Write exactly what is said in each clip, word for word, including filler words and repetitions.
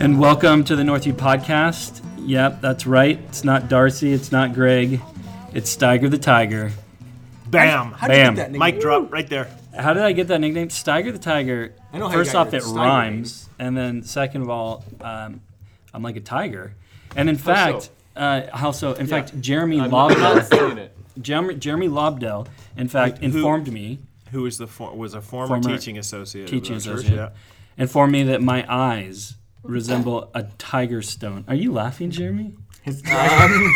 And welcome to the Northview Podcast. Yep, that's right. It's not Darcy. It's not Greg. It's Steiger the Tiger. Bam. How did you get that nickname? Mic drop right there. How did I get that nickname? Steiger the Tiger. I know how First off, it rhymes. And then second of all, um, I'm like a tiger. And in fact, how so? Uh, how so? In yeah. fact, Jeremy Lobdell, Jeremy, Jeremy Lobdell, in fact, who, informed me. Who is the for, was a former, former teaching associate. Teaching associate. Yeah. Informed me that my eyes resemble a tiger stone. Are you laughing, Jeremy? His um,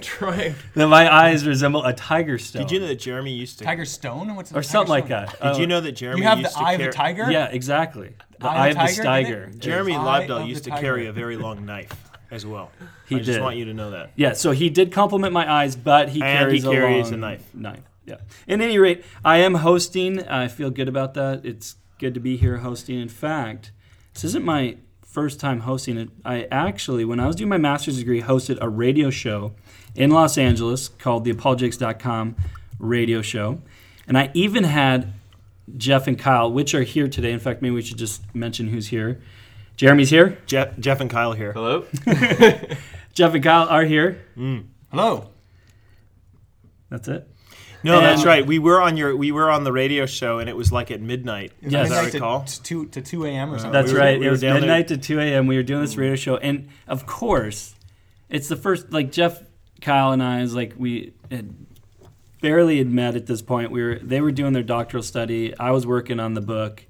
trying. That my eyes resemble a tiger stone. Did you know that Jeremy used to tiger stone? What's or something stone? Like that? Did uh, you know that Jeremy? You have used the eye to of a tiger. Yeah, exactly. The eye of the tiger. Jeremy Lobdell used to carry a very long knife as well. He I did. Just want you to know that. Yeah. So he did compliment my eyes, but he and carries, he carries a, long a knife. Knife. Yeah. At any rate, I am hosting. I feel good about that. It's good to be here hosting. In fact, this isn't my first time hosting it. I actually, when I was doing my master's degree, hosted a radio show in Los Angeles called the Apologetics dot com radio show. And I even had Jeff and Kyle, which are here today. In fact, maybe we should just mention who's here. Jeremy's here. Jeff, Jeff and Kyle here. Hello. Jeff and Kyle are here. Mm. Hello. That's it. No, and that's right. We were on your we were on the radio show, and it was like at midnight. Yes, as I recall, to, to two to two a.m. or something. That's we were, right. We it was midnight there. To two a.m. We were doing this radio show, and of course, it's the first. Like Jeff, Kyle, and I is like we had barely had met at this point. We were they were doing their doctoral study. I was working on the book,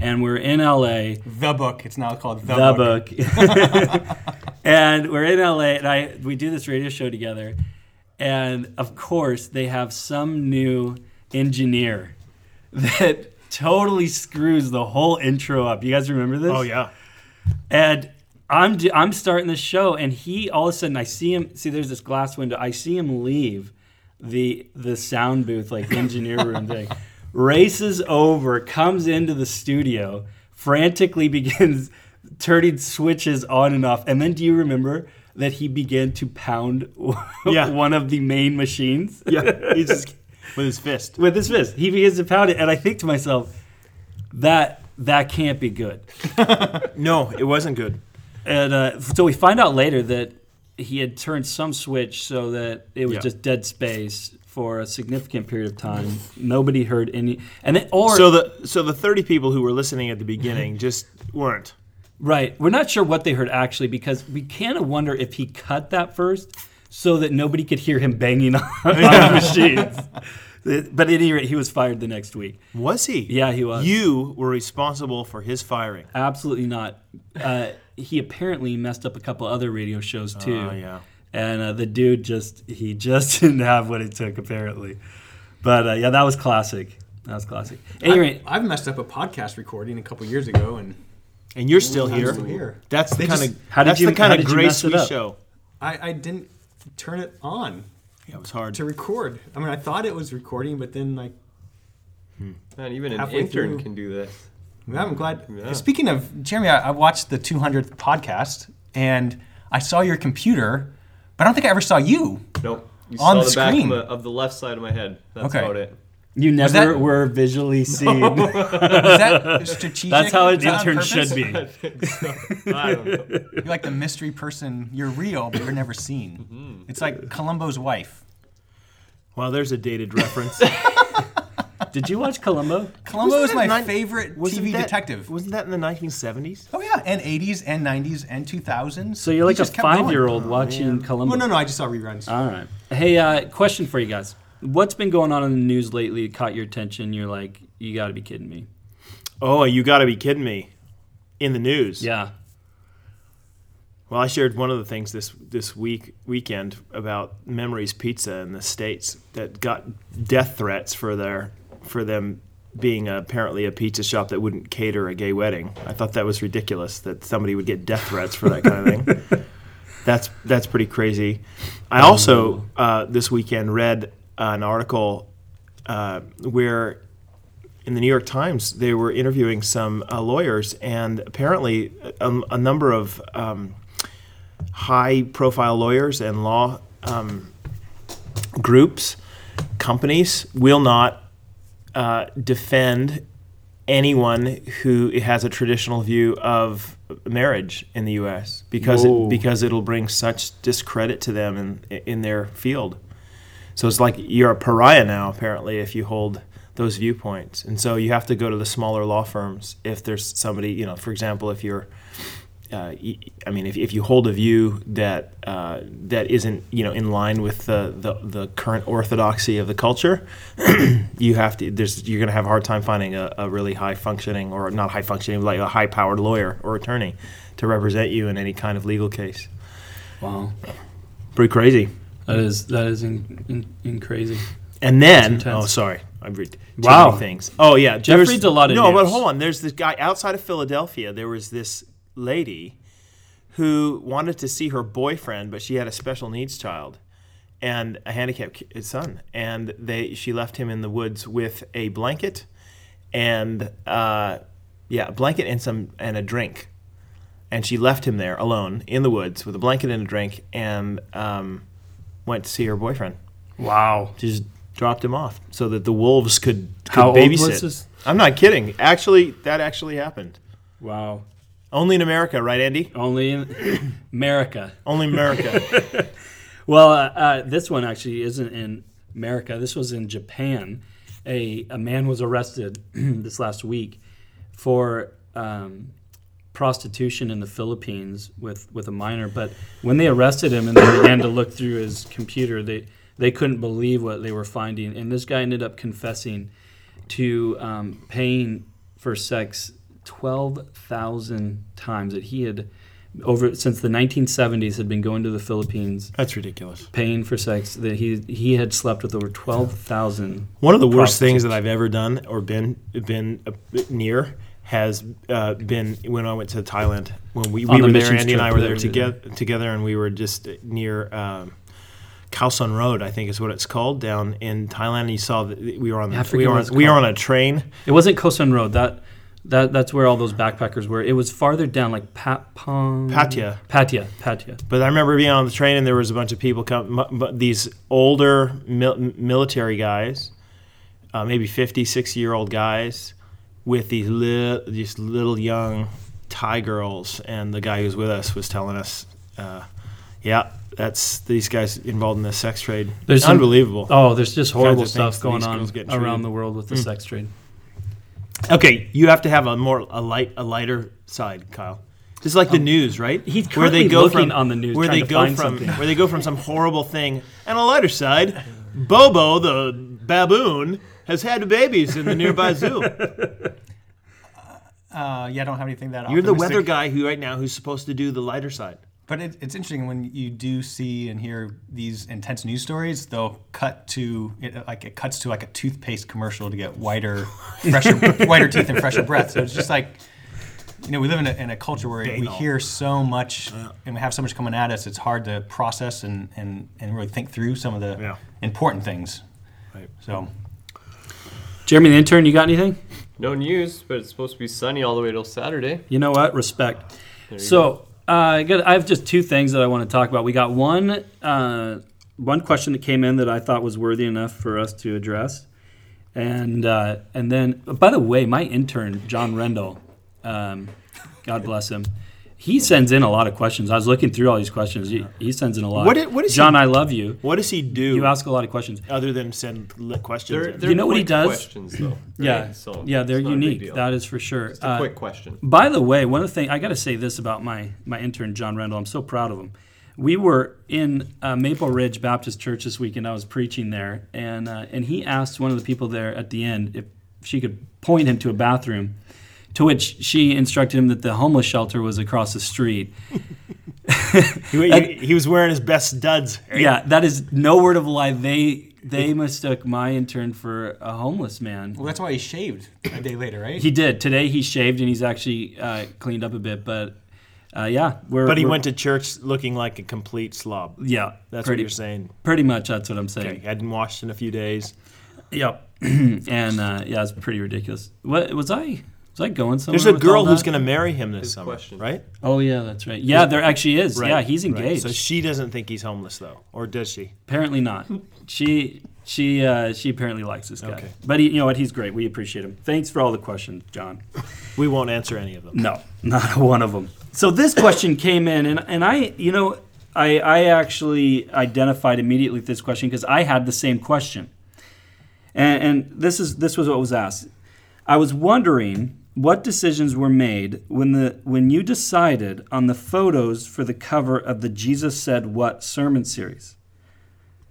and we were in L A. The book. It's now called the, the book. book. And we're in L A, and I we do this radio show together. And, of course, they have some new engineer that totally screws the whole intro up. You guys remember this? Oh, yeah. And I'm I'm starting the show, and he, all of a sudden, I see him. See, there's this glass window. I see him leave the the sound booth, like engineer room thing, races over, comes into the studio, frantically begins turning switches on and off. And then do you remember that he began to pound yeah. one of the main machines? Yeah, he's just with his fist. With his fist. He begins to pound it, and I think to myself, that that can't be good. No, it wasn't good. And uh, so we find out later that he had turned some switch so that it was yeah. just dead space for a significant period of time. Nobody heard any. And then, or so the so the thirty people who were listening at the beginning just weren't. Right. We're not sure what they heard, actually, because we kind of wonder if he cut that first so that nobody could hear him banging on the machines. But at any rate, he was fired the next week. Was he? Yeah, he was. You were responsible for his firing. Absolutely not. Uh, he apparently messed up a couple other radio shows, too. Oh, uh, yeah. And uh, the dude just, he just didn't have what it took, apparently. But, uh, yeah, that was classic. That was classic. At any rate, I've messed up a podcast recording a couple years ago, and... And you're still here. still here. That's the kind of how did you the kind of grace we show. I, I didn't turn it on. Yeah, it was hard to record. I mean, I thought it was recording, but then like, hmm. man, even an intern through. Can do this. Yeah, I'm glad. Yeah. Speaking of Jeremy, I, I watched the two hundredth podcast, and I saw your computer, but I don't think I ever saw you. Nope. You on saw the, the screen back of, a, of the left side of my head. That's okay. About it. You never that, were visually seen. No. Was that strategic? That's how an intern should be. I think so. I don't know. You're like the mystery person. You're real, but you're never seen. Mm-hmm. It's like Columbo's wife. Well, there's a dated reference. Did you watch Columbo? Columbo was my nine, favorite T V that, detective. Wasn't that in the nineteen seventies? Oh, yeah, and eighties and nineties and two thousands. So you're like a five-year-old watching oh, Columbo. Well, no, no, I just saw reruns. All right. Hey, uh, question for you guys. What's been going on in the news lately that caught your attention? You're like, you got to be kidding me. Oh, you got to be kidding me. In the news. Yeah. Well, I shared one of the things this this week weekend about Memories Pizza in the States that got death threats for their for them being a, apparently a pizza shop that wouldn't cater a gay wedding. I thought that was ridiculous that somebody would get death threats for that kind of thing. That's that's pretty crazy. I also uh, this weekend read Uh, an article uh, where in the New York Times they were interviewing some uh, lawyers, and apparently a, a number of um, high-profile lawyers and law um, groups, companies will not uh, defend anyone who has a traditional view of marriage in the U S because it, because it'll bring such discredit to them in in their field. So it's like you're a pariah now, apparently, if you hold those viewpoints. And so you have to go to the smaller law firms if there's somebody, you know, for example, if you're, uh, I mean, if if you hold a view that uh, that isn't, you know, in line with the, the, the current orthodoxy of the culture, you have to, there's, you're going to have a hard time finding a, a really high functioning, or not high functioning, like a high powered lawyer or attorney to represent you in any kind of legal case. Wow. Pretty crazy. That is, that is in, in, in crazy. And then, oh, sorry. I read too wow. many things. Oh, yeah. Jeff There's, reads a lot of No, news. But hold on. There's this guy outside of Philadelphia. There was this lady who wanted to see her boyfriend, but she had a special needs child and a handicapped son. And they she left him in the woods with a blanket and, uh, yeah, a blanket and some and a drink. And she left him there alone in the woods with a blanket and a drink and um, went to see her boyfriend. Wow. She just dropped him off so that the wolves could, could How babysit. Old was this? I'm not kidding. Actually, that actually happened. Wow. Only in America, right, Andy? Only in America. Only America. Well, uh, uh, this one actually isn't in America. This was in Japan. A a man was arrested this last week for um, prostitution in the Philippines with, with a minor. But when they arrested him and they began to look through his computer, they... They couldn't believe what they were finding, and this guy ended up confessing to um, paying for sex twelve thousand times. That he had, over since the nineteen seventies, had been going to the Philippines. That's ridiculous. Paying for sex. That he he had slept with over twelve thousand. One of the worst things that I've ever done or been been near has uh, been when I went to Thailand. When we, we were there, Andy and I were there together, together, and we were just near. Um, Khao San Road, I think, is what it's called, down in Thailand. You saw that we were on the, we were on, we were on a train. It wasn't Khao San Road. That that that's where all those backpackers were. It was farther down, like Patpong, Pattaya, Pattaya, Pattaya. But I remember being on the train, and there was a bunch of people come, m- these older mil- military guys, uh, maybe fifty, sixty year old guys, with these li- these little young Thai girls, and the guy who was with us was telling us, uh, yeah. That's these guys involved in the sex trade. There's unbelievable. Some, oh, there's just horrible stuff going on around the world with the mm. sex trade. Okay, you have to have a more a light a lighter side, Kyle. Just like um, the news, right? He's currently where they go looking from, on the news where trying they to go find from something. Where they go from some horrible thing and a lighter side. Bobo the baboon has had babies in the nearby zoo. Uh, yeah, I don't have anything that. You're optimistic. The weather guy who right now who's supposed to do the lighter side. But it, it's interesting when you do see and hear these intense news stories. They'll cut to it, like it cuts to like a toothpaste commercial to get whiter, fresher, whiter teeth and fresher breath. So it's just like, you know, we live in a, in a culture where Daniel. we hear so much yeah. and we have so much coming at us. It's hard to process and, and, and really think through some of the yeah. important things. Right. So, Jeremy, the intern, you got anything? No news, but it's supposed to be sunny all the way till Saturday. You know what? Respect. There you so. Go. Uh, I have just two things that I want to talk about. We got one uh, one question that came in that I thought was worthy enough for us to address, and uh, and then by the way, my intern John Rendell, um, God bless him, he sends in a lot of questions. I was looking through all these questions. He, he sends in a lot. What is, what is John? He, I love you. What does he do? You ask a lot of questions other than send questions. They're, they're you know what he does? Questions though. Right? Yeah, so yeah, they're unique. That is for sure. Just a uh, quick question. By the way, one of the things I got to say this about my my intern John Rendell. I'm so proud of him. We were in uh, Maple Ridge Baptist Church this weekend. I was preaching there, and uh, and he asked one of the people there at the end if she could point him to a bathroom. To which she instructed him that the homeless shelter was across the street. he, he, he was wearing his best duds. Right? Yeah, that is no word of a lie. They they mistook my intern for a homeless man. Well, that's why he shaved a day later, right? He did. Today he shaved and he's actually uh, cleaned up a bit. But uh, yeah, we're. But he we're, went to church looking like a complete slob. Yeah, that's pretty, what you're saying. Pretty much, that's what I'm saying. Okay. Hadn't washed in a few days. Yep, and uh, yeah, it's pretty ridiculous. What was I? Is that going somewhere? There's a girl who's going to marry him this Good summer, question. right? Oh, yeah, that's right. Yeah, there actually is. Right. Yeah, he's engaged. Right. So she doesn't think he's homeless, though, or does she? Apparently not. She She uh, she apparently likes this guy. Okay. But he, you know what? He's great. We appreciate him. Thanks for all the questions, John. We won't answer any of them. No, not one of them. So this question came in, and, and I, you know, I, I actually identified immediately with this question because I had the same question. And, and this is this was what was asked. I was wondering what decisions were made when the when you decided on the photos for the cover of the Jesus Said What sermon series.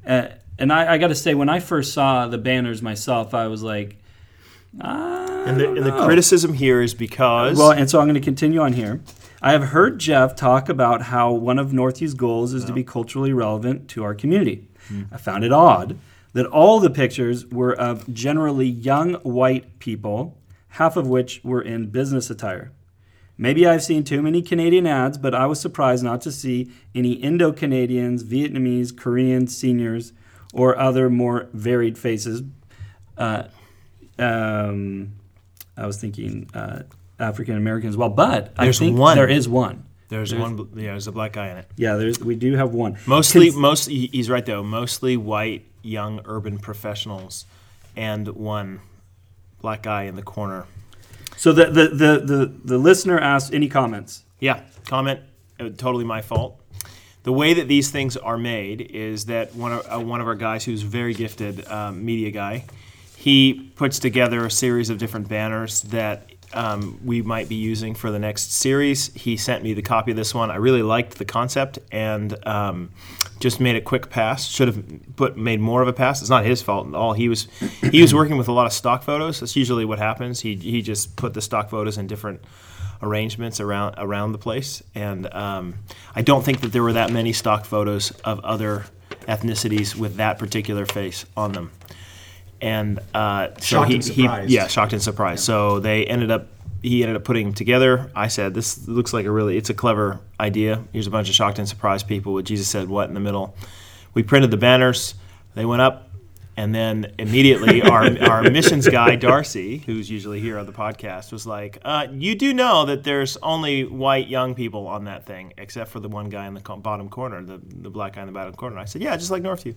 Uh, and I, I got to say, when I first saw the banners myself, I was like, I and, the, don't know. And the criticism here is because... Well, and so I'm going to continue on here. I have heard Jeff talk about how one of Northview's goals is oh. to be culturally relevant to our community. Hmm. I found it odd that all the pictures were of generally young white people, half of which were in business attire. Maybe I've seen too many Canadian ads, but I was surprised not to see any Indo-Canadians, Vietnamese, Korean seniors, or other more varied faces. Uh, um, I was thinking uh, African-American as well, but there's I think one. there is one. There's, there's one. Yeah, there's a black guy in it. Yeah, there's. We do have one. Mostly, Cons- mostly. He's right though. Mostly white, young, urban professionals, and one black guy in the corner. So the the the the, the listener asked any comments. Yeah, comment. Uh, totally my fault. The way that these things are made is that one of, uh, one of our guys, who's a very gifted um, media guy, he puts together a series of different banners that um, we might be using for the next series. He sent me the copy of this one. I really liked the concept and um, just made a quick pass. Should have put made more of a pass. It's not his fault at all. He was he was working with a lot of stock photos. That's usually what happens. He he just put the stock photos in different arrangements around around the place, and um, I don't think that there were that many stock photos of other ethnicities with that particular face on them. And uh, so shocked he, and surprised. He, yeah, shocked and surprised. Yeah. So they ended up, he ended up putting them together. I said, this looks like a really, it's a clever idea. Here's a bunch of shocked and surprised people with Jesus Said What in the middle. We printed the banners. They went up. And then immediately our our missions guy, Darcy, who's usually here on the podcast, was like, uh, you do know that there's only white young people on that thing, except for the one guy in the co- bottom corner, the, the black guy in the bottom corner. I said, yeah, just like Northview.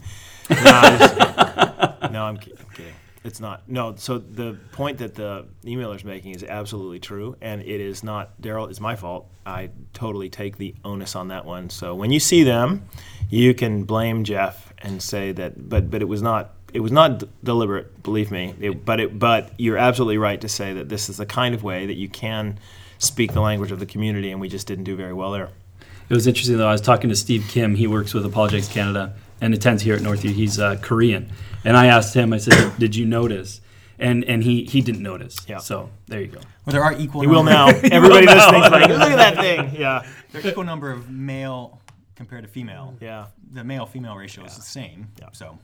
No, no, I'm kidding. I'm kidding. It's not. No, so the point that the emailer's making is absolutely true, and it is not, Daryl, it's my fault. I totally take the onus on that one. So when you see them, you can blame Jeff and say that, but but it was not, It was not d- deliberate, believe me, it, but it, but you're absolutely right to say that this is the kind of way that you can speak the language of the community, and we just didn't do very well there. It was interesting, though. I was talking to Steve Kim. He works with Apologetics Canada and attends here at Northview. He's uh, Korean. And I asked him, I said, did you notice? And and he, he didn't notice. Yeah. So there you go. Well, there are equal he number. He will now. Everybody does things like, look at that thing. Yeah. There's equal number of male compared to female. Yeah. The male-female ratio yeah. is the same, yeah. so...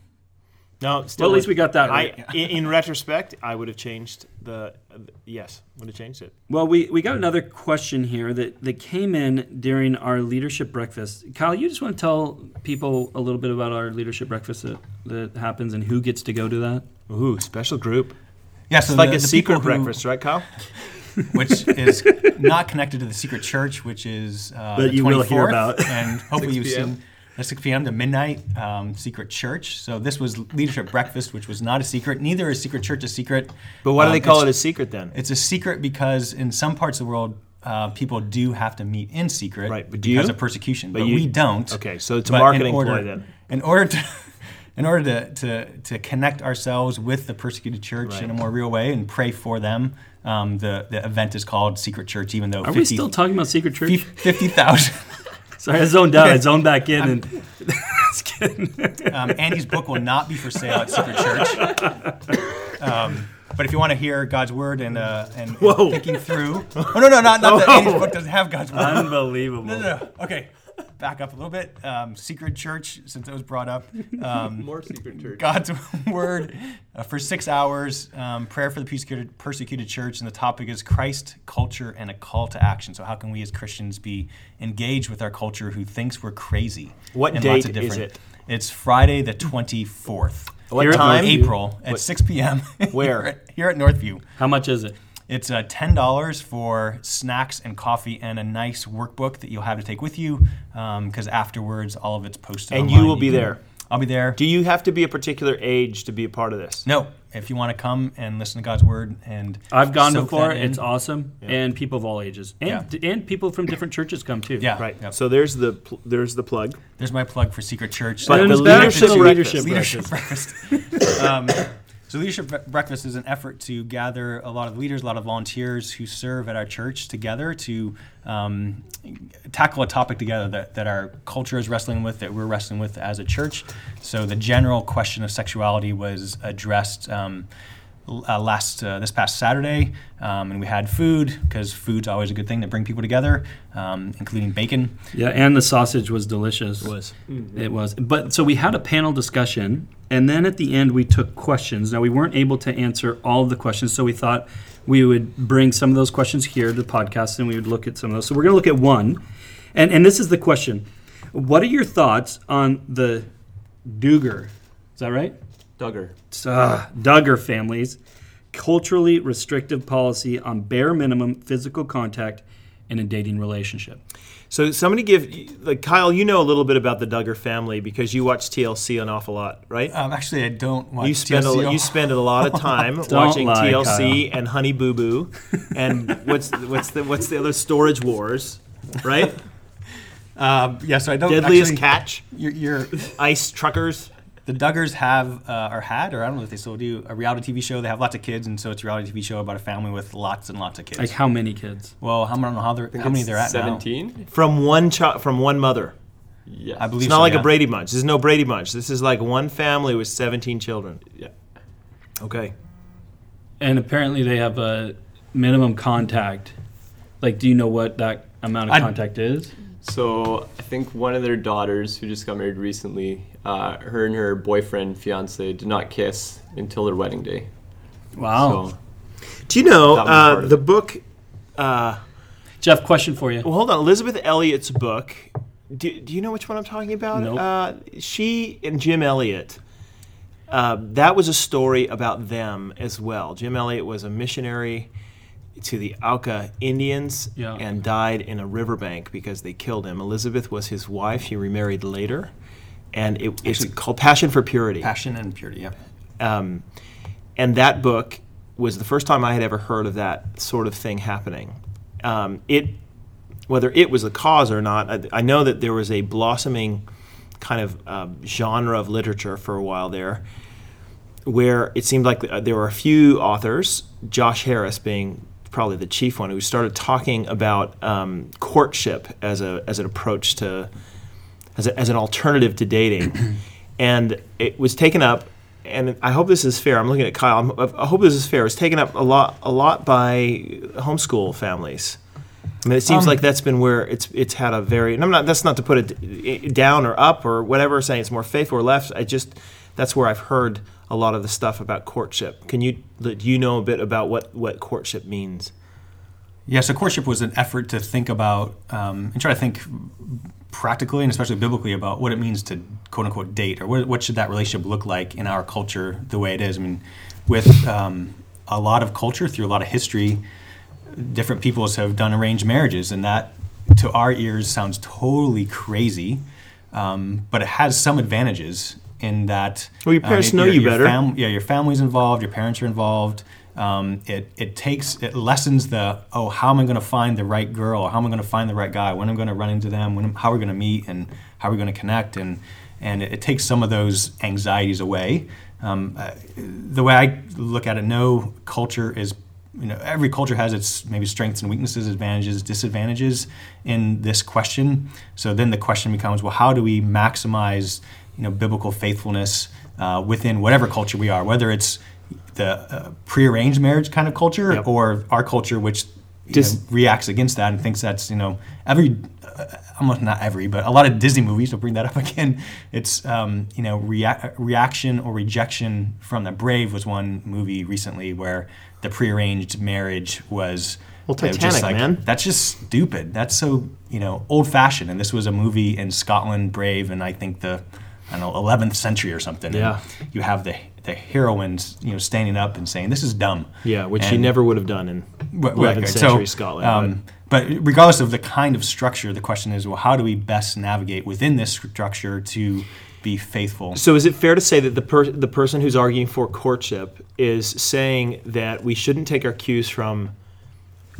No, still well, at least we got that right. I, in, in retrospect, I would have changed the, uh, yes, would have changed it. Well, we, we got another question here that, that came in during our leadership breakfast. Kyle, you just want to tell people a little bit about our leadership breakfast that, that happens and who gets to go to that? Ooh, special group. Yeah, so it's like the, a the secret who, breakfast, right, Kyle? Which is not connected to the Secret Church, which is uh, the you twenty-fourth. Will hear about. And hopefully you've seen... At six p.m. to midnight, um, Secret Church. So this was Leadership Breakfast, which was not a secret. Neither is Secret Church a secret. But why do um, they call it a secret then? It's a secret because in some parts of the world, uh, people do have to meet in secret right, but because you? Of persecution. But, but you, we don't. Okay, so it's a marketing ploy then. In order to... In order to, to, to connect ourselves with the persecuted church right. in a more real way and pray for them, um, the, the event is called Secret Church, even though... Are fifty, we still talking about Secret Church? fifty thousand... Sorry, I zoned out. I zoned back in. And just kidding. um, Andy's book will not be for sale at Secret Church. Um, but if you want to hear God's word and uh, and, and thinking through. Oh, no, no, not, not that Andy's book doesn't have God's word. Unbelievable. No, no, no. Okay, back up a little bit. Um, Secret Church, since it was brought up. Um, More Secret Church. God's word uh, for six hours, um, prayer for the persecuted, persecuted church, and the topic is Christ, culture, and a call to action. So how can we as Christians be engaged with our culture who thinks we're crazy? What and date lots of different, is it? It's Friday the twenty-fourth. What here time? April at what? six p.m. Where? here, at, here at Northview. How much is it? It's uh, ten dollars for snacks and coffee and a nice workbook that you'll have to take with you because um, afterwards all of it's posted and online. And you will be you can, there. I'll be there. Do you have to be a particular age to be a part of this? No. If you want to come and listen to God's word, and I've gone before, it's awesome, yeah. and people of all ages, and yeah. and people from different churches come too. Yeah, right. Yep. So there's the pl- there's the plug. There's my plug for Secret Church. But so the leadership leadership leadership breakfast. breakfast. um, so leadership breakfast is an effort to gather a lot of leaders, a lot of volunteers who serve at our church together to um, tackle a topic together that that our culture is wrestling with, that we're wrestling with as a church. So the general question of sexuality was addressed um, uh, last uh, this past Saturday, um, and we had food, because food's always a good thing to bring people together, um, including bacon. Yeah, and the sausage was delicious. It was. Mm-hmm. It was. But so we had a panel discussion, and then at the end we took questions. Now we weren't able to answer all of the questions, so we thought we would bring some of those questions here to the podcast, and we would look at some of those. So we're going to look at one, and and this is the question. What are your thoughts on the Duggar, is that right? Duggar. Uh, Duggar families, culturally restrictive policy on bare minimum physical contact in a dating relationship. So somebody give, like Kyle, you know a little bit about the Duggar family because you watch T L C an awful lot, right? Um, actually, I don't watch you spend T L C. A, you spend a lot of time watching lie, T L C Kyle. And Honey Boo Boo, and what's what's the what's the other Storage Wars, right? um, yeah, so I don't. Deadliest actually, Catch. Your, your Ice Truckers. The Duggars have, uh, or had, or I don't know if they still do, a reality T V show. They have lots of kids, and so it's a reality T V show about a family with lots and lots of kids. Like how many kids? Well, I don't know how, how many they're at seventeen? Now. seventeen? From one chi- from one mother. Yes. I believe it's not so, like yeah. a Brady Bunch. There's no Brady Bunch. This is like one family with seventeen children. Yeah. Okay. And apparently they have a minimum contact. Like, do you know what that amount of contact I, is? So I think one of their daughters, who just got married recently, uh, her and her boyfriend, fiancé, did not kiss until their wedding day. Wow. So, do you know uh, the book... Uh, Jeff, question for you. Well, hold on. Elizabeth Elliot's book. Do, do you know which one I'm talking about? Nope. Uh, she and Jim Elliot. Uh, that was a story about them as well. Jim Elliot was a missionary to the Alka Indians yeah. and died in a riverbank because they killed him. Elizabeth was his wife. He remarried later. And it, it's called Passion for Purity. Passion and Purity, yeah. Um, and that book was the first time I had ever heard of that sort of thing happening. Um, it, whether it was the cause or not, I, I know that there was a blossoming kind of uh, genre of literature for a while there, where it seemed like there were a few authors, Josh Harris being probably the chief one, who started talking about um, courtship as a as an approach to, as a, as an alternative to dating. And it was taken up, and I hope this is fair, I'm looking at Kyle, I'm, I hope this is fair, it was taken up a lot a lot by homeschool families. I mean, it seems um, like that's been where it's it's had a very, and I'm not, that's not to put it down or up or whatever, saying it's more faithful or left, I just, that's where I've heard a lot of the stuff about courtship. Can you, do you know a bit about what, what courtship means? Yeah, so courtship was an effort to think about um, and try to think practically and especially biblically about what it means to quote-unquote date, or what, what should that relationship look like in our culture the way it is. I mean, with um, a lot of culture, through a lot of history, different peoples have done arranged marriages, and that, to our ears, sounds totally crazy, um, but it has some advantages. In that, well, your parents um, know your, you your better. Fam- yeah, your family's involved. Your parents are involved. Um, it it takes it lessens the oh, how am I going to find the right girl? Or how am I going to find the right guy? When am I going to run into them? When how are we going to meet? And how are we going to connect? And and it, it takes some of those anxieties away. Um, uh, the way I look at it, no culture is. You know, every culture has its maybe strengths and weaknesses, advantages, disadvantages in this question. So then the question becomes, well, how do we maximize, you know, biblical faithfulness uh, within whatever culture we are, whether it's the uh, prearranged marriage kind of culture yep. or our culture, which Just, know, reacts against that and thinks that's, you know, every, uh, almost not every, but a lot of Disney movies, I'll bring that up again, it's, um, you know, rea- reaction or rejection from the Brave was one movie recently where the prearranged marriage was, well, Titanic, you know, just like, man. That's just stupid. That's so, you know, old-fashioned. And this was a movie in Scotland, Brave, and I think the, I don't know, eleventh century or something. Yeah. And you have the the heroines, you know, standing up and saying, this is dumb. Yeah, which and, she never would have done in right, eleventh right. century so, Scotland. Um, but. but regardless of the kind of structure, the question is, well, how do we best navigate within this structure to be faithful. So is it fair to say that the per- the person who's arguing for courtship is saying that we shouldn't take our cues from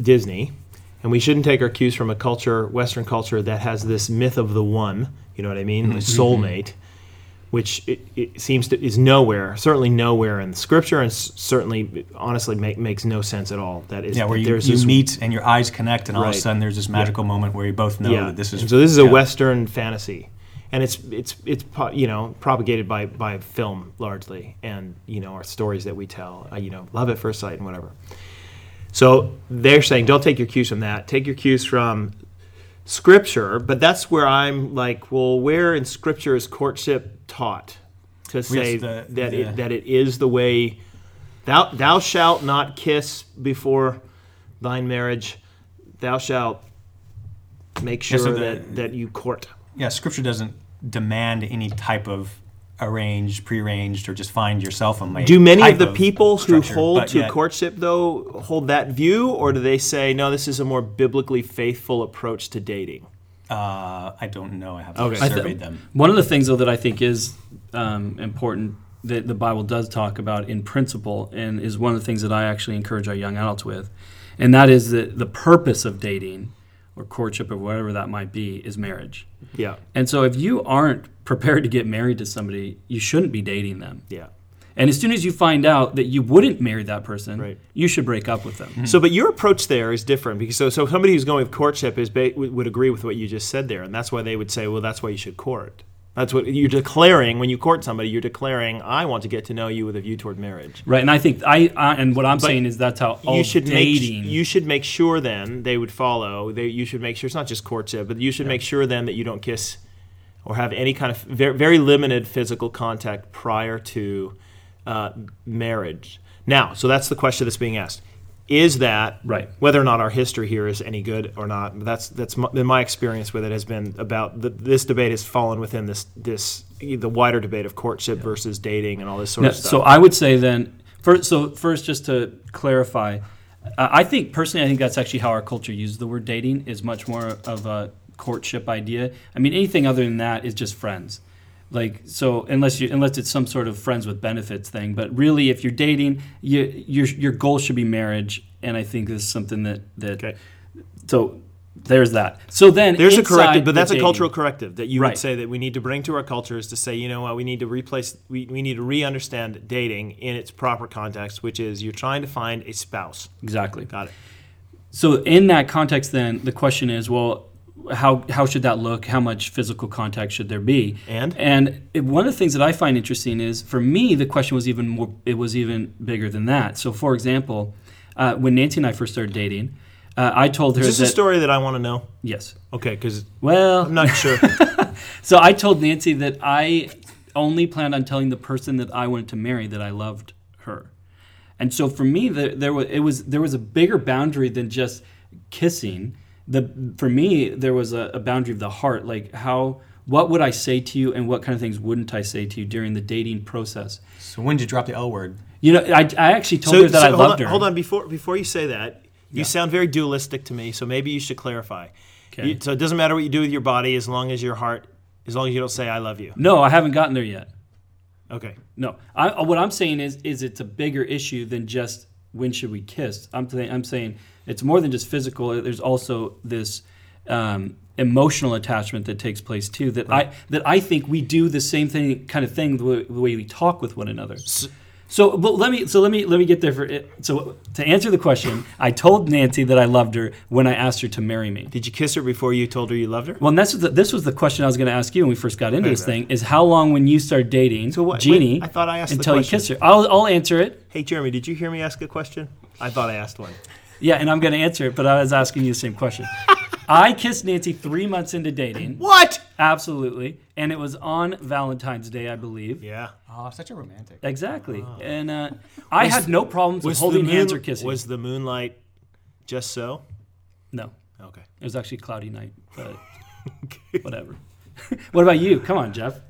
Disney, and we shouldn't take our cues from a culture, Western culture, that has this myth of the one, you know what I mean, mm-hmm. the soulmate, which it, it seems to is nowhere, certainly nowhere in the Scripture, and certainly, honestly, make, makes no sense at all. That is, yeah, where that you, you this, meet and your eyes connect, and all right. of a sudden there's this magical yeah. moment where you both know yeah. that this is. And so this is yeah. a Western fantasy, and it's it's it's you know propagated by by film largely, and you know our stories that we tell, uh, you know, love at first sight and whatever. So they're saying, don't take your cues from that. Take your cues from Scripture, but that's where I'm like, well, where in Scripture is courtship taught to say the, that the, it, that it is the way? Thou thou shalt not kiss before thine marriage. Thou shalt make sure yeah, so the, that, that you court. Yeah, Scripture doesn't demand any type of arranged, prearranged, or just find yourself a mate. Do many of the people who hold to courtship, though, hold that view, or do they say, no, this is a more biblically faithful approach to dating? Uh, I don't know. I haven't surveyed them. One of the things, though, that I think is um, important that the Bible does talk about in principle, and is one of the things that I actually encourage our young adults with, and that is that the purpose of dating or courtship or whatever that might be is marriage. Yeah. And so if you aren't prepared to get married to somebody, you shouldn't be dating them. Yeah. And as soon as you find out that you wouldn't marry that person, right. you should break up with them. Mm-hmm. So, but your approach there is different, because so, so somebody who's going with courtship is ba- would agree with what you just said there, and that's why they would say, well, that's why you should court. That's what you're declaring when you court somebody. You're declaring, I want to get to know you with a view toward marriage. Right, and I think I, I and what I'm but saying is that's how all you should dating. Make, you should make sure then they would follow. They, you should make sure it's not just courtship, but you should yeah. make sure then that you don't kiss or have any kind of very, very limited physical contact prior to uh, marriage. Now, so that's the question that's being asked. Is that right? Whether or not our history here is any good or not, that's that's my, my experience with it has been about the, this debate has fallen within this this the wider debate of courtship yeah. versus dating and all this sort now, of stuff. So I would say then, first, so first just to clarify, uh, I think personally I think that's actually how our culture uses the word dating is much more of a courtship idea. I mean anything other than that is just friends. Like so, unless you unless it's some sort of friends with benefits thing, but really, if you're dating, you, your your goal should be marriage, and I think this is something that that. Okay. So there's that. So then there's a corrective, but that's dating. A cultural corrective that you right. would say that we need to bring to our culture is to say, you know what, we need to replace, we we need to re-understand dating in its proper context, which is you're trying to find a spouse. Exactly. Got it. So in that context, then the question is, well. How how should that look? How much physical contact should there be? And and it, one of the things that I find interesting is, for me, the question was even more. It was even bigger than that. So, for example, uh, when Nancy and I first started dating, uh, I told her. Is this that, a story that I want to know? Yes. Okay, because well, I'm not sure. So I told Nancy that I only planned on telling the person that I wanted to marry that I loved her, and so for me, the, there was it was there was a bigger boundary than just kissing. The, for me, there was a, a boundary of the heart, like how, what would I say to you and what kind of things wouldn't I say to you during the dating process? So when did you drop the L word? You know, I, I actually told so, her that so I loved on, her. Hold on, before before you say that, you yeah. sound very dualistic to me, so maybe you should clarify. Okay. You, so it doesn't matter what you do with your body as long as your heart, as long as you don't say I love you. No, I haven't gotten there yet. Okay. No, I, what I'm saying is, is it's a bigger issue than just when should we kiss. I'm, th- I'm saying... It's more than just physical. There's also this um, emotional attachment that takes place too. That right. I that I think we do the same thing, kind of thing, the way, the way we talk with one another. So, so but let me so let me let me get there for it. So to answer the question, I told Nancy that I loved her when I asked her to marry me. Did you kiss her before you told her you loved her? Well, and that's the, this was the question I was going to ask you when we first got into Wait, this right. thing. Is how long when you start dating, so what, Jeannie? Wait, I thought I asked until the question. You kiss her. I'll I'll answer it. Hey Jeremy, did you hear me ask a question? I thought I asked one. Yeah, and I'm going to answer it, but I was asking you the same question. I kissed Nancy three months into dating. What? Absolutely. And it was on Valentine's Day, I believe. Yeah. Oh, such a romantic. Exactly. Oh. And uh, I was, had no problems with holding moon, hands or kissing. Was the moonlight just so? No. Okay. It was actually a cloudy night, but okay. Whatever. What about you? Come on, Jeff.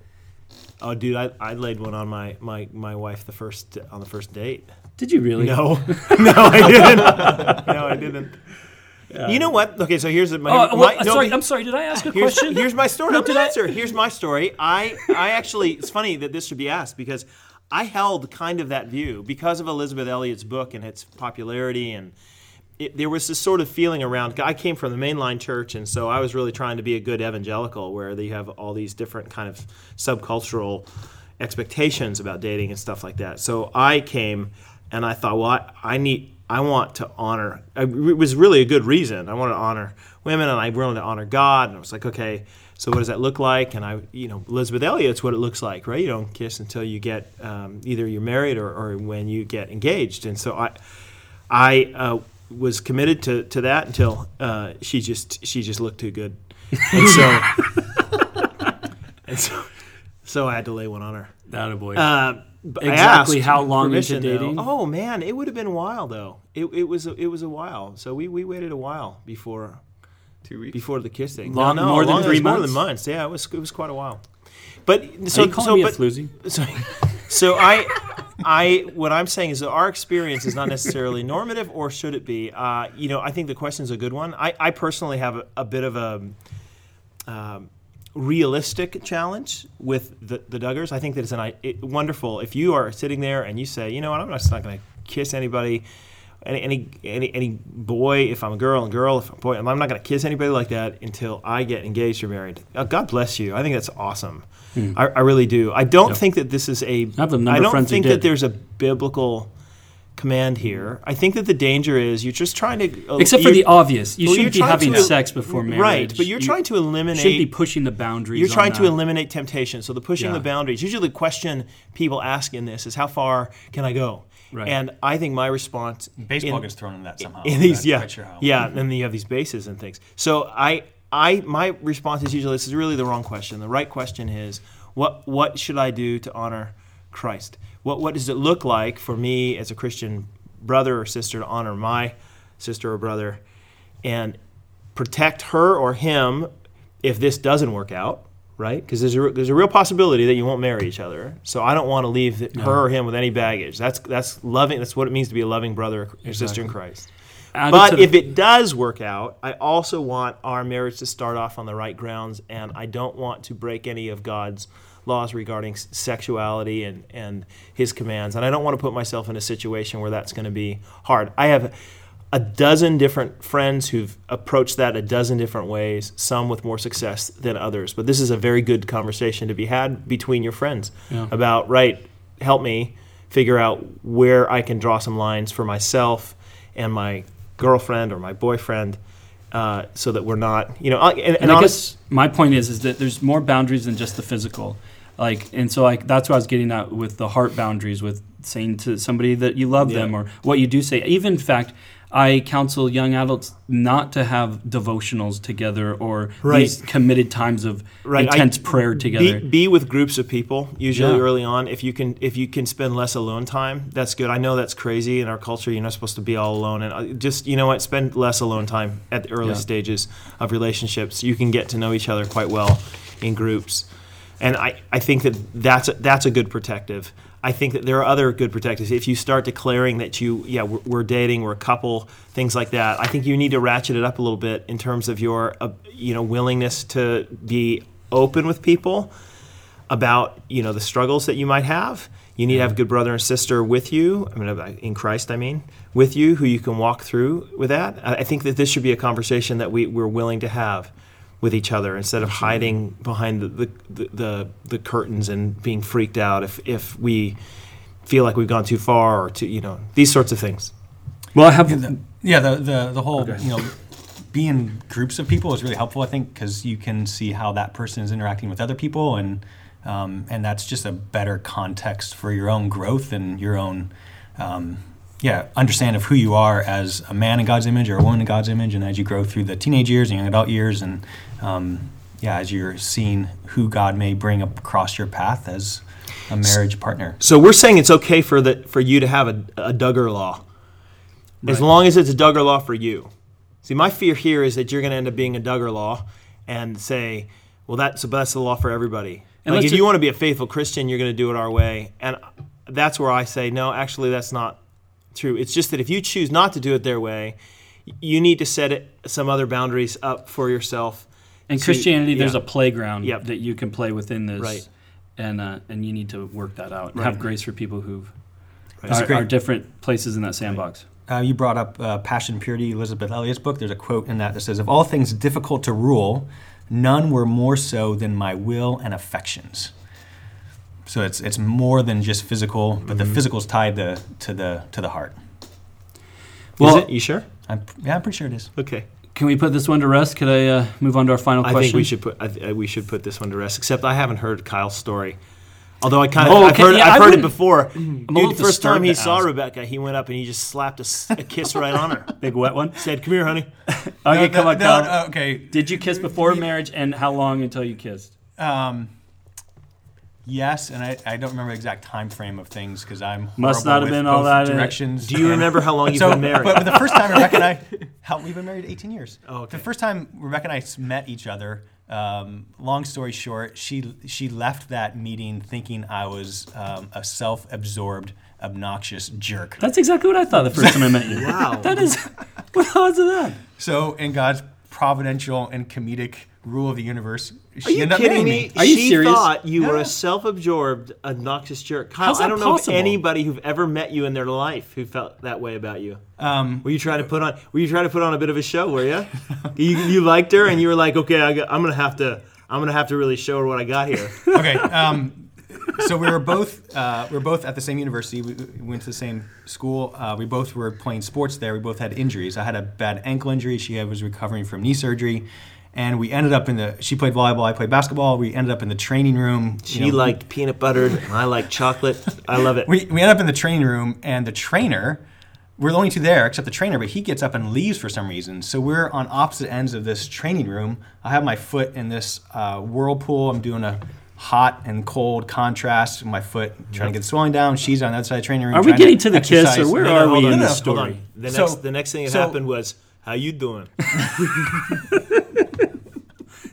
Oh, dude, I, I laid one on my, my, my wife the first on the first date. Did you really? No. No, I didn't. No, I didn't. Um, you know what? Okay, so here's my. Uh, well, my no, sorry, I'm sorry. Did I ask a here's, question? Here's my story. No, did I answer? Here's my story. I I actually, it's funny that this should be asked because I held kind of that view because of Elizabeth Elliot's book and its popularity, and it, there was this sort of feeling around. I came from the mainline church, and so I was really trying to be a good evangelical, where they have all these different kind of subcultural expectations about dating and stuff like that. So I came, and I thought, well, I, I need. I want to honor, it was really a good reason. I wanted to honor women, and I wanted to honor God. And I was like, okay, so what does that look like? And I, you know, Elizabeth Elliot's what it looks like, right? You don't kiss until you get, um, either you're married or, or when you get engaged. And so I I uh, was committed to, to that until uh, she just she just looked too good. And so, and so, so I had to lay one on her. Attaboy. Uh, But exactly how long into dating? Though. Oh man, it would have been a while though. It it was a, it was a while. So we, we waited a while before two weeks before the kissing. Long, no, no, more than long, three months. More than months. Yeah, it was it was quite a while. But so Are you calling so me but, a floozy? So, so I I what I'm saying is that our experience is not necessarily normative, or should it be? Uh, you know, I think the question's a good one. I, I personally have a, a bit of a. Um, realistic challenge with the, the Duggars. I think that it's an it, wonderful if you are sitting there and you say, you know what, I'm just not going to kiss anybody, any, any any any boy if I'm a girl, and girl if I'm a boy. I'm not going to kiss anybody like that until I get engaged or married. Oh, God bless you. I think that's awesome. Hmm. I, I really do. I don't no. think that this is a. I, have I don't think that there's a biblical command here. I think that the danger is you're just trying to... Uh, Except for the obvious. You well, shouldn't be having to, sex before marriage. Right, but you're you trying to eliminate... You should be pushing the boundaries. You're trying to eliminate temptation. So the pushing yeah. the boundaries, usually the question people ask in this is, how far can I go? Right. And I think my response... Baseball in, gets thrown in that somehow. In these, yeah, sure how. yeah, mm-hmm. And then you have these bases and things. So I, I, my response is usually, this is really the wrong question. The right question is, what, what should I do to honor Christ? What what does it look like for me as a Christian brother or sister to honor my sister or brother and protect her or him if this doesn't work out, right? Because there's a, there's a real possibility that you won't marry each other. So I don't want to leave the, no. her or him with any baggage. That's that's loving. That's what it means to be a loving brother or exactly. sister in Christ. Added but if it does work out, I also want our marriage to start off on the right grounds, and I don't want to break any of God's laws regarding sexuality and, and his commands. And I don't want to put myself in a situation where that's going to be hard. I have a dozen different friends who've approached that a dozen different ways, some with more success than others. But this is a very good conversation to be had between your friends yeah. about, right, help me figure out where I can draw some lines for myself and my girlfriend or my boyfriend. Uh, so that we're not, you know, and, and, and I honest- guess my point is, is that there's more boundaries than just the physical, like, and so like that's what I was getting at with the heart boundaries, with saying to somebody that you love yeah. them or what you do say. Even in fact, I counsel young adults not to have devotionals together or right. these committed times of right. intense I, prayer together. Be, be with groups of people usually yeah. early on. If you can, if you can spend less alone time, that's good. I know that's crazy in our culture. You're not supposed to be all alone, and just you know what, spend less alone time at the early yeah. stages of relationships. You can get to know each other quite well in groups, and I, I think that that's a, that's a good protective. I think that there are other good protectives. If you start declaring that you, yeah, we're, we're dating, we're a couple, things like that, I think you need to ratchet it up a little bit in terms of your, uh, you know, willingness to be open with people about, you know, the struggles that you might have. You need to have a good brother and sister with you, I mean, in Christ, I mean, with you, who you can walk through with that. I think that this should be a conversation that we, we're willing to have with each other instead of hiding behind the the, the the curtains and being freaked out if if we feel like we've gone too far or too, you know, these sorts of things. Well, I have yeah the yeah, the, the, the whole okay. you know being groups of people is really helpful, I think, because you can see how that person is interacting with other people, and um, and that's just a better context for your own growth and your own um, yeah understand of who you are as a man in God's image or a woman in God's image, and as you grow through the teenage years and young adult years, and Um, yeah, as you're seeing who God may bring across your path as a marriage partner. So we're saying it's okay for the for you to have a, a Duggar law, right. as long as it's a Duggar law for you. See, my fear here is that you're going to end up being a Duggar law and say, well, that's that's the law for everybody. And like if you want to be a faithful Christian, you're going to do it our way. And that's where I say, no, actually, that's not true. It's just that if you choose not to do it their way, you need to set some other boundaries up for yourself. In so Christianity, you, yeah. there's a playground yep. that you can play within this, right. and uh, and you need to work that out. Right. Have grace for people who right. are, are different places in that sandbox. Right. Uh, you brought up uh, Passion Purity, Elizabeth Elliot's book. There's a quote in that that says, "Of all things difficult to rule, none were more so than my will and affections." So it's it's more than just physical, but mm-hmm. the physical's tied to to the to the heart. Well, is it? You sure? I'm, yeah, I'm pretty sure it is. Okay. Can we put this one to rest? Could I uh, move on to our final I question? I think we should put I th- we should put this one to rest. Except I haven't heard Kyle's story. Although I kind of oh, I've okay. heard, yeah, I've heard it before. Dude, the first time he saw Rebecca, he went up and he just slapped a, a kiss right on her. Big wet one. Said, "Come here, honey." Okay, no, come no, on, Kyle. No, okay. Did you kiss before yeah. marriage, and how long until you kissed? Um. Yes, and I, I don't remember the exact time frame of things because I'm horrible must not have with been all that directions. Do you remember how long you've so, been married? But the first time Rebecca and I, how we've been married eighteen years. Oh, okay. The first time Rebecca and I met each other. Um, long story short, she she left that meeting thinking I was um, a self-absorbed, obnoxious jerk. That's exactly what I thought the first time I met you. Wow, that is what odds of that? So in God's providential and comedic rule of the universe. She Are you kidding me? me? Are you she serious? thought you yeah. were a self-absorbed, obnoxious jerk. Kyle, I don't know possible? Of anybody who've ever met you in their life who felt that way about you. Um, were you trying to put on? Were you trying to put on a bit of a show? Were you? you, you liked her, and you were like, okay, I got, I'm gonna have to, I'm gonna have to really show her what I got here. Okay. Um, so we were both, uh, we were both at the same university. We went to the same school. Uh, we both were playing sports there. We both had injuries. I had a bad ankle injury. She was recovering from knee surgery. And we ended up in the, she played volleyball, I played basketball. We ended up in the training room. She you know, liked peanut butter, and I liked chocolate. I love it. We we ended up in the training room, and the trainer, we're the only two there except the trainer, but he gets up and leaves for some reason. So we're on opposite ends of this training room. I have my foot in this uh, whirlpool. I'm doing a hot and cold contrast. My foot trying yep. to get the swelling down. She's on that side of the training room. Are we getting to, to the exercise. Kiss, or where no, are no, we in this story? Hold on. The, so, next, the next thing that so, happened was, how you doing?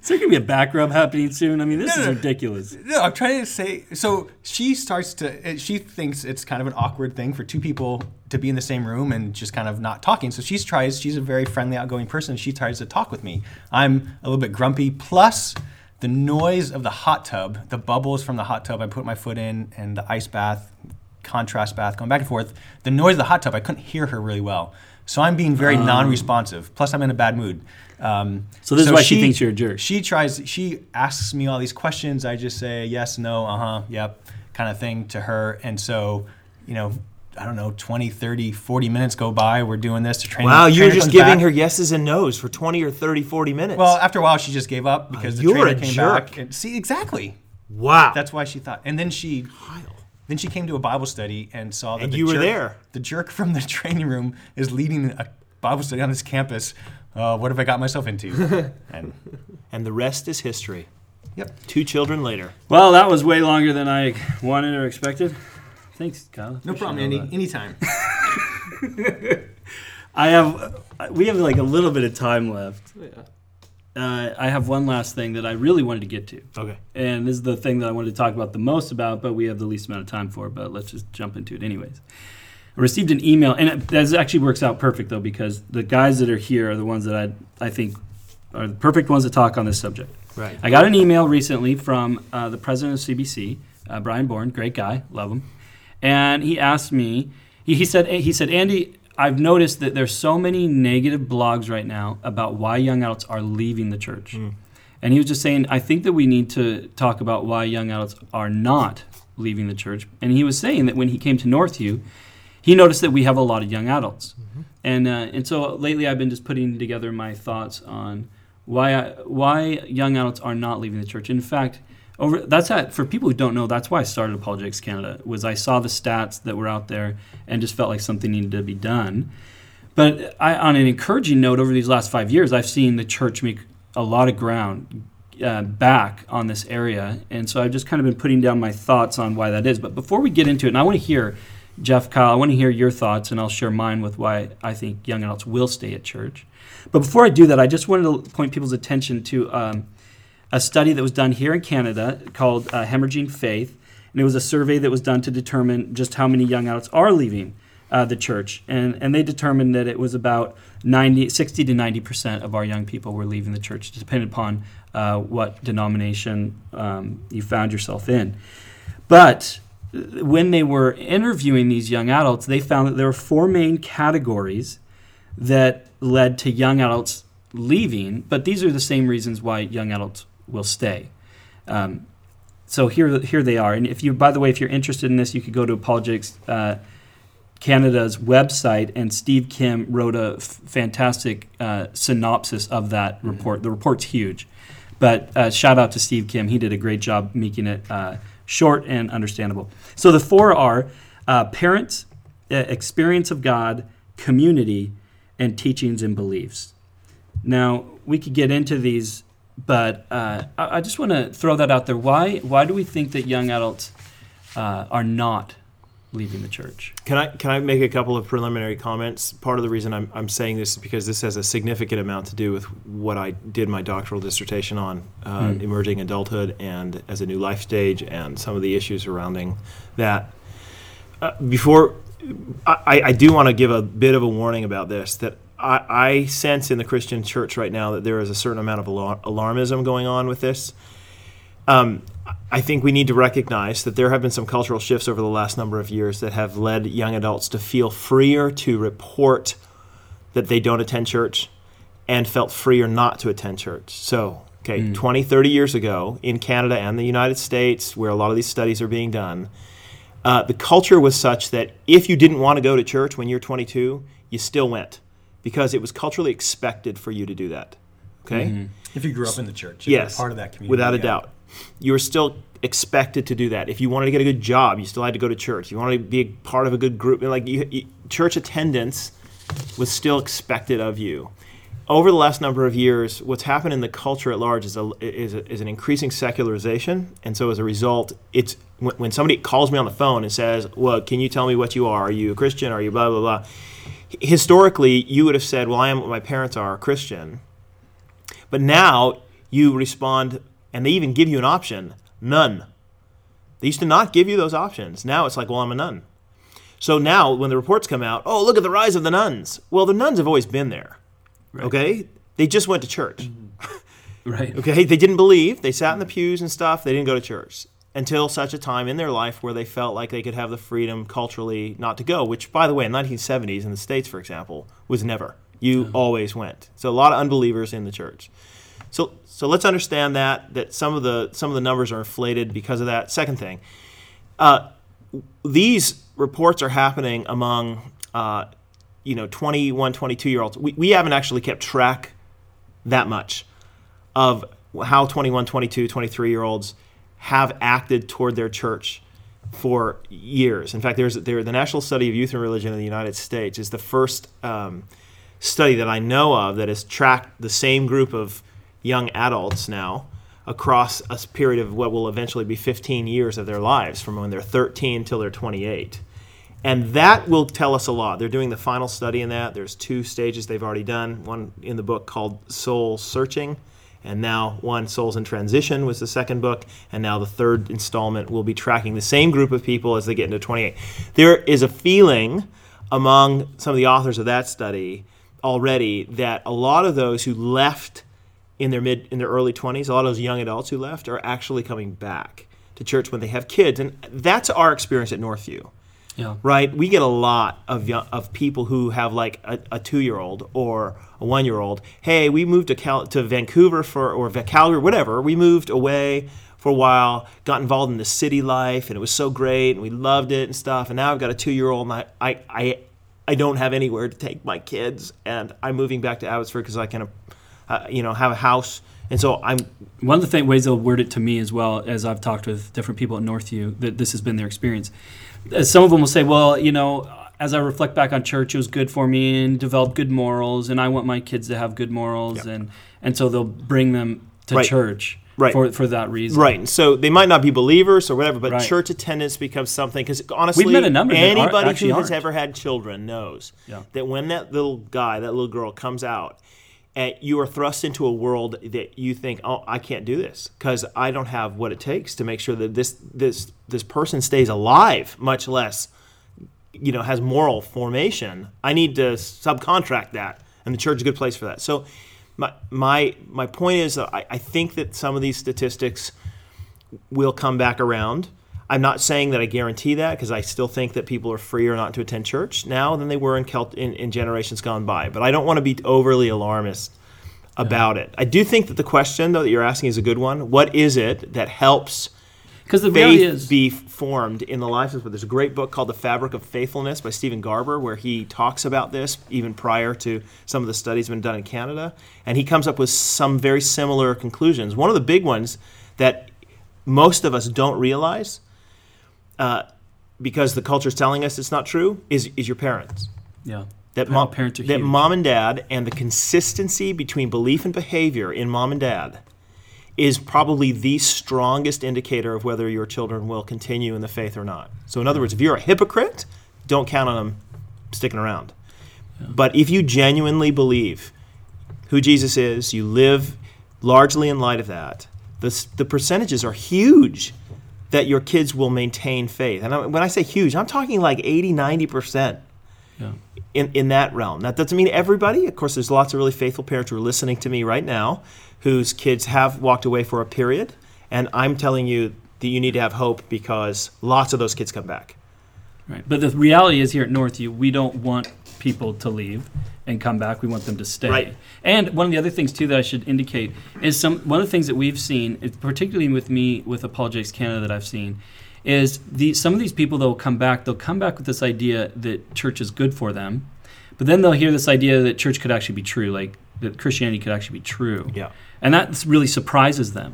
Is there going to be a back rub happening soon? I mean, this no, is ridiculous. No, I'm trying to say, so she starts to, she thinks it's kind of an awkward thing for two people to be in the same room and just kind of not talking. So she tries, she's a very friendly, outgoing person. She tries to talk with me. I'm a little bit grumpy, plus the noise of the hot tub, the bubbles from the hot tub I put my foot in, and the ice bath, contrast bath, going back and forth. The noise of the hot tub, I couldn't hear her really well. So I'm being very um. non-responsive, plus I'm in a bad mood. Um, so this so is why she, she thinks you're a jerk. She tries. She asks me all these questions. I just say yes, no, uh-huh, yep, kind of thing to her. And so, you know, I don't know, twenty, thirty, forty minutes go by. We're doing this to train. Wow, the you're just giving back. Her yeses and nos for twenty or thirty, forty minutes. Well, after a while, she just gave up because uh, the trainer came jerk. Back. And, see, exactly. Wow. That's why she thought. And then she... Kyle. Then she came to a Bible study and saw that and the, you jerk, were there. The jerk from the training room is leading a Bible study on this campus. Uh, what have I got myself into? and, and the rest is history. Yep. Two children later. Well, that was way longer than I wanted or expected. Thanks, Kyle. No problem, Andy. That. Anytime. I have. We have like a little bit of time left. Yeah. Uh, I have one last thing that I really wanted to get to. Okay. And this is the thing that I wanted to talk about the most about, but we have the least amount of time for, but let's just jump into it anyways. I received an email, and it, that actually works out perfect, though, because the guys that are here are the ones that I I think are the perfect ones to talk on this subject. Right. I got an email recently from uh, the president of C B C, uh, Brian Bourne, great guy, love him. And he asked me, he, he said, he said, Andy, I've noticed that there's so many negative blogs right now about why young adults are leaving the church. Mm. And he was just saying, I think that we need to talk about why young adults are not leaving the church. And he was saying that when he came to Northview, he noticed that we have a lot of young adults. Mm-hmm. And uh, and so lately I've been just putting together my thoughts on why I, why young adults are not leaving the church. In fact, over that's how, for people who don't know, that's why I started Apologetics Canada, was I saw the stats that were out there and just felt like something needed to be done. But I, on an encouraging note, over these last five years, I've seen the church make a lot of ground uh, back on this area. And so I've just kind of been putting down my thoughts on why that is. But before we get into it, and I want to hear... Jeff, Kyle, I want to hear your thoughts, and I'll share mine with why I think young adults will stay at church. But before I do that, I just wanted to point people's attention to um, a study that was done here in Canada called uh, Hemorrhaging Faith, and it was a survey that was done to determine just how many young adults are leaving uh, the church, and, and they determined that it was about ninety, sixty to ninety percent of our young people were leaving the church, depending upon uh, what denomination um, you found yourself in. But when they were interviewing these young adults, they found that there were four main categories that led to young adults leaving, but these are the same reasons why young adults will stay. Um, so here, here they are. And if you, by the way, if you're interested in this, you could go to Apologetics uh, Canada's website, and Steve Kim wrote a f- fantastic uh, synopsis of that report. The report's huge, but uh, shout out to Steve Kim. He did a great job making it uh, short and understandable. So the four are uh, parents, uh, experience of God, community, and teachings and beliefs. Now, we could get into these, but uh, I, I just want to throw that out there. Why Why do we think that young adults uh, are not leaving the church? Can I can I make a couple of preliminary comments? Part of the reason I'm I'm saying this is because this has a significant amount to do with what I did my doctoral dissertation on, uh, mm. emerging adulthood and as a new life stage, and some of the issues surrounding that. Uh, before, I, I do want to give a bit of a warning about this, that I, I sense in the Christian church right now that there is a certain amount of alar- alarmism going on with this. Um, I think we need to recognize that there have been some cultural shifts over the last number of years that have led young adults to feel freer to report that they don't attend church, and felt freer not to attend church. So, okay, mm. twenty, thirty years ago in Canada and the United States, where a lot of these studies are being done, Uh, the culture was such that if you didn't want to go to church when you're twenty-two, you still went, because it was culturally expected for you to do that. Okay, mm-hmm. If you grew up in the church, you yes, were part of that community, without a yeah. doubt, you were still expected to do that. If you wanted to get a good job, you still had to go to church. You wanted to be a part of a good group, like you, you, church attendance was still expected of you. Over the last number of years, what's happened in the culture at large is a, is, a, is an increasing secularization, and so as a result, it's when, when somebody calls me on the phone and says, "Well, can you tell me what you are? Are you a Christian? Are you blah blah blah?" Historically, you would have said, "Well, I am what my parents are, a Christian," but now you respond, and they even give you an option: none. They used to not give you those options. Now it's like, "Well, I'm a nun." So now when the reports come out, "Oh, look at the rise of the nuns." Well, the nuns have always been there. Right. Okay? They just went to church. Right. Okay? They didn't believe. They sat in the pews and stuff. They didn't go to church until such a time in their life where they felt like they could have the freedom culturally not to go, which, by the way, in the nineteen seventies in the States, for example, was never. You oh. always went. So a lot of unbelievers in the church. So so let's understand that, that some of the some of the numbers are inflated because of that. Second thing, uh, these reports are happening among uh you know, twenty-one, twenty-two-year-olds. We we haven't actually kept track that much of how twenty-one, twenty-two, twenty-three-year-olds have acted toward their church for years. In fact, there's there the National Study of Youth and Religion in the United States is the first um, study that I know of that has tracked the same group of young adults now across a period of what will eventually be fifteen years of their lives, from when they're thirteen till they're twenty-eight. And that will tell us a lot. They're doing the final study in that. There's two stages they've already done, one in the book called Soul Searching, and now one, Souls in Transition, was the second book, and now the third installment will be tracking the same group of people as they get into twenty-eight. There is a feeling among some of the authors of that study already that a lot of those who left in their mid, in their early twenties, a lot of those young adults who left are actually coming back to church when they have kids. And that's our experience at Northview. Yeah. Right? We get a lot of young, of people who have like a, a two-year-old or a one-year-old. Hey, we moved to Cal- to Vancouver for or Calgary, whatever. We moved away for a while, got involved in the city life, and it was so great, and we loved it and stuff. And now I've got a two-year-old, and I I, I, I don't have anywhere to take my kids, and I'm moving back to Abbotsford because I can, uh, you know, have a house. And so I'm. One of the th- ways they'll word it to me as well, as I've talked with different people at Northview, that this has been their experience. Some of them will say, well, you know, as I reflect back on church, it was good for me and developed good morals, and I want my kids to have good morals. Yep. And, and so they'll bring them to right. church right. For, for that reason. Right. So they might not be believers or whatever, but right. church attendance becomes something. Because honestly, anybody who has aren't. ever had children knows yeah. that when that little guy, that little girl comes out, and you are thrust into a world that you think, oh, I can't do this because I don't have what it takes to make sure that this this this person stays alive, much less you know, has moral formation, I need to subcontract that, and the church is a good place for that. So my my my point is that I, I think that some of these statistics will come back around. I'm not saying that I guarantee that, because I still think that people are freer not to attend church now than they were in, Celt- in, in generations gone by. But I don't want to be overly alarmist about yeah. it. I do think that the question, though, that you're asking is a good one. What is it that helps the faith is. be formed in the lives of people? There's a great book called The Fabric of Faithfulness by Stephen Garber, where he talks about this even prior to some of the studies that have been done in Canada. And he comes up with some very similar conclusions. One of the big ones that most of us don't realize, Uh, because the culture is telling us it's not true, is is your parents. Yeah. That mom, parents are that huge. Mom and dad, and the consistency between belief and behavior in mom and dad is probably the strongest indicator of whether your children will continue in the faith or not. So in other words, if you're a hypocrite, don't count on them sticking around. Yeah. But if you genuinely believe who Jesus is, you live largely in light of that, the, the percentages are huge that your kids will maintain faith. And when I say huge, I'm talking like eighty, ninety percent yeah. in, in that realm. That doesn't mean everybody. Of course, there's lots of really faithful parents who are listening to me right now whose kids have walked away for a period, and I'm telling you that you need to have hope because lots of those kids come back. Right. But the reality is here at Northview, we don't want people to leave and come back. We want them to stay. Right. And one of the other things, too, that I should indicate is some one of the things that we've seen, particularly with me, with Apologetics Canada that I've seen, is the, some of these people that will come back, they'll come back with this idea that church is good for them, but then they'll hear this idea that church could actually be true, like that Christianity could actually be true. Yeah. And that really surprises them.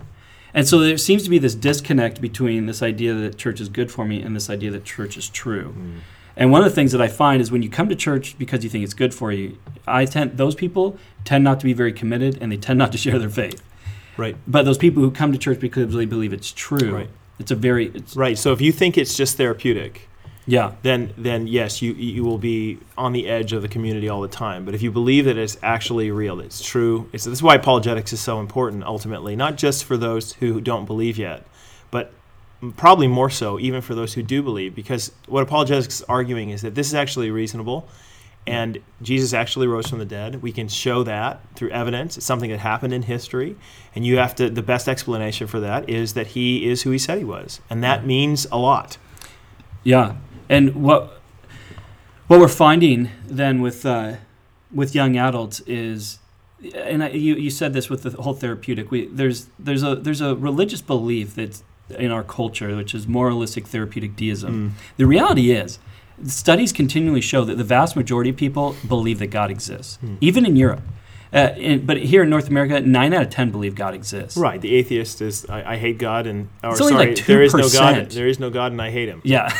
And so there seems to be this disconnect between this idea that church is good for me and this idea that church is true. Mm. And one of the things that I find is when you come to church because you think it's good for you, I tend those people tend not to be very committed, and they tend not to share their faith. Right. But those people who come to church because they believe it's true, right. it's a very it's, right. So if you think it's just therapeutic, yeah, then then yes, you you will be on the edge of the community all the time. But if you believe that it's actually real, it's true. It's, this is why apologetics is so important ultimately, not just for those who don't believe yet, but probably more so even for those who do believe, because what apologetics is arguing is that this is actually reasonable and Jesus actually rose from the dead. We can show that through evidence. It's something that happened in history, and you have to the best explanation for that is that he is who he said he was, and that means a lot. Yeah. And what what we're finding then with uh, with young adults is, and I, you you said this with the whole therapeutic, we there's there's a there's a religious belief that's in our culture, which is moralistic therapeutic deism. Mm. The reality is, studies continually show that the vast majority of people believe that God exists, mm. even in Europe. Uh, in, but here in North America, nine out of ten believe God exists. Right. The atheist is, I, I hate God, and or, sorry, like there is no God. There is no God, and I hate him. Yeah.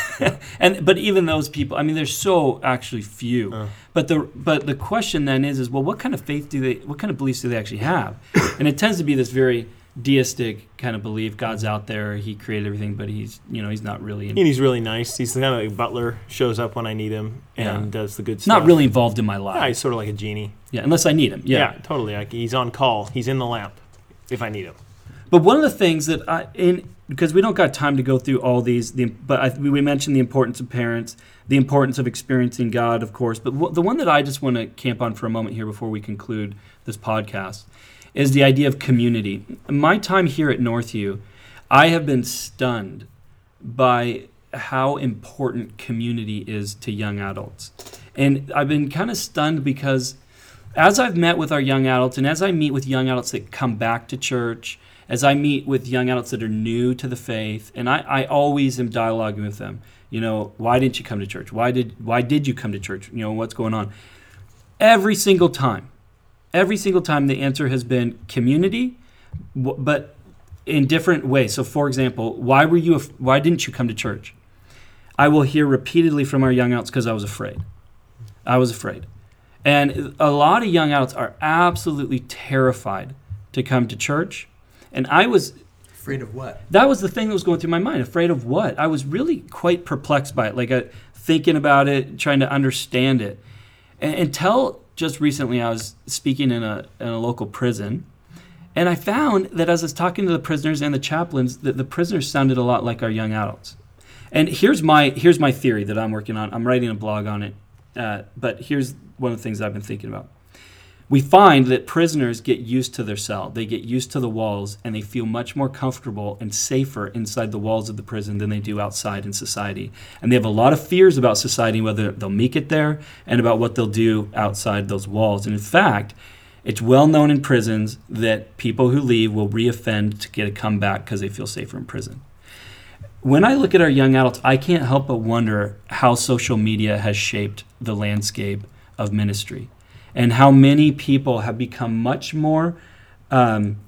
and But even those people, I mean, there's so actually few. Uh. But the but the question then is, is, well, what kind of faith do they, what kind of beliefs do they actually have? And it tends to be this very deistic kind of belief. God's out there, he created everything, but he's, you know, he's not really in- and he's really nice. He's the kind of like butler, shows up when I need him and yeah. does the good stuff. Not really involved in my life. Yeah, he's sort of like a genie. Yeah, unless I need him. Yeah, yeah totally. I, he's on call. He's in the lamp if I need him. But one of the things that I, in because we don't got time to go through all these, the, but I, we mentioned the importance of parents, the importance of experiencing God, of course, but w- the one that I just want to camp on for a moment here before we conclude this podcast is the idea of community. My time here at Northview, I have been stunned by how important community is to young adults. And I've been kind of stunned because as I've met with our young adults, and as I meet with young adults that come back to church, as I meet with young adults that are new to the faith, and I, I always am dialoguing with them. You know, why didn't you come to church? Why did why did you come to church? You know, what's going on? Every single time. Every single time the answer has been community, but in different ways. So, for example, why were you? Why didn't you come to church? I will hear repeatedly from our young adults, because I was afraid. I was afraid. And a lot of young adults are absolutely terrified to come to church. And I was... Afraid of what? That was the thing that was going through my mind. Afraid of what? I was really quite perplexed by it, like uh, thinking about it, trying to understand it. And until... Just recently, I was speaking in a in a local prison, and I found that as I was talking to the prisoners and the chaplains, that the prisoners sounded a lot like our young adults. And here's my here's my theory that I'm working on. I'm writing a blog on it, uh, but here's one of the things I've been thinking about. We find that prisoners get used to their cell. They get used to the walls, and they feel much more comfortable and safer inside the walls of the prison than they do outside in society. And they have a lot of fears about society, whether they'll make it there, and about what they'll do outside those walls. And in fact, it's well known in prisons that people who leave will reoffend to get a comeback because they feel safer in prison. When I look at our young adults, I can't help but wonder how social media has shaped the landscape of ministry, and how many people have become much more um,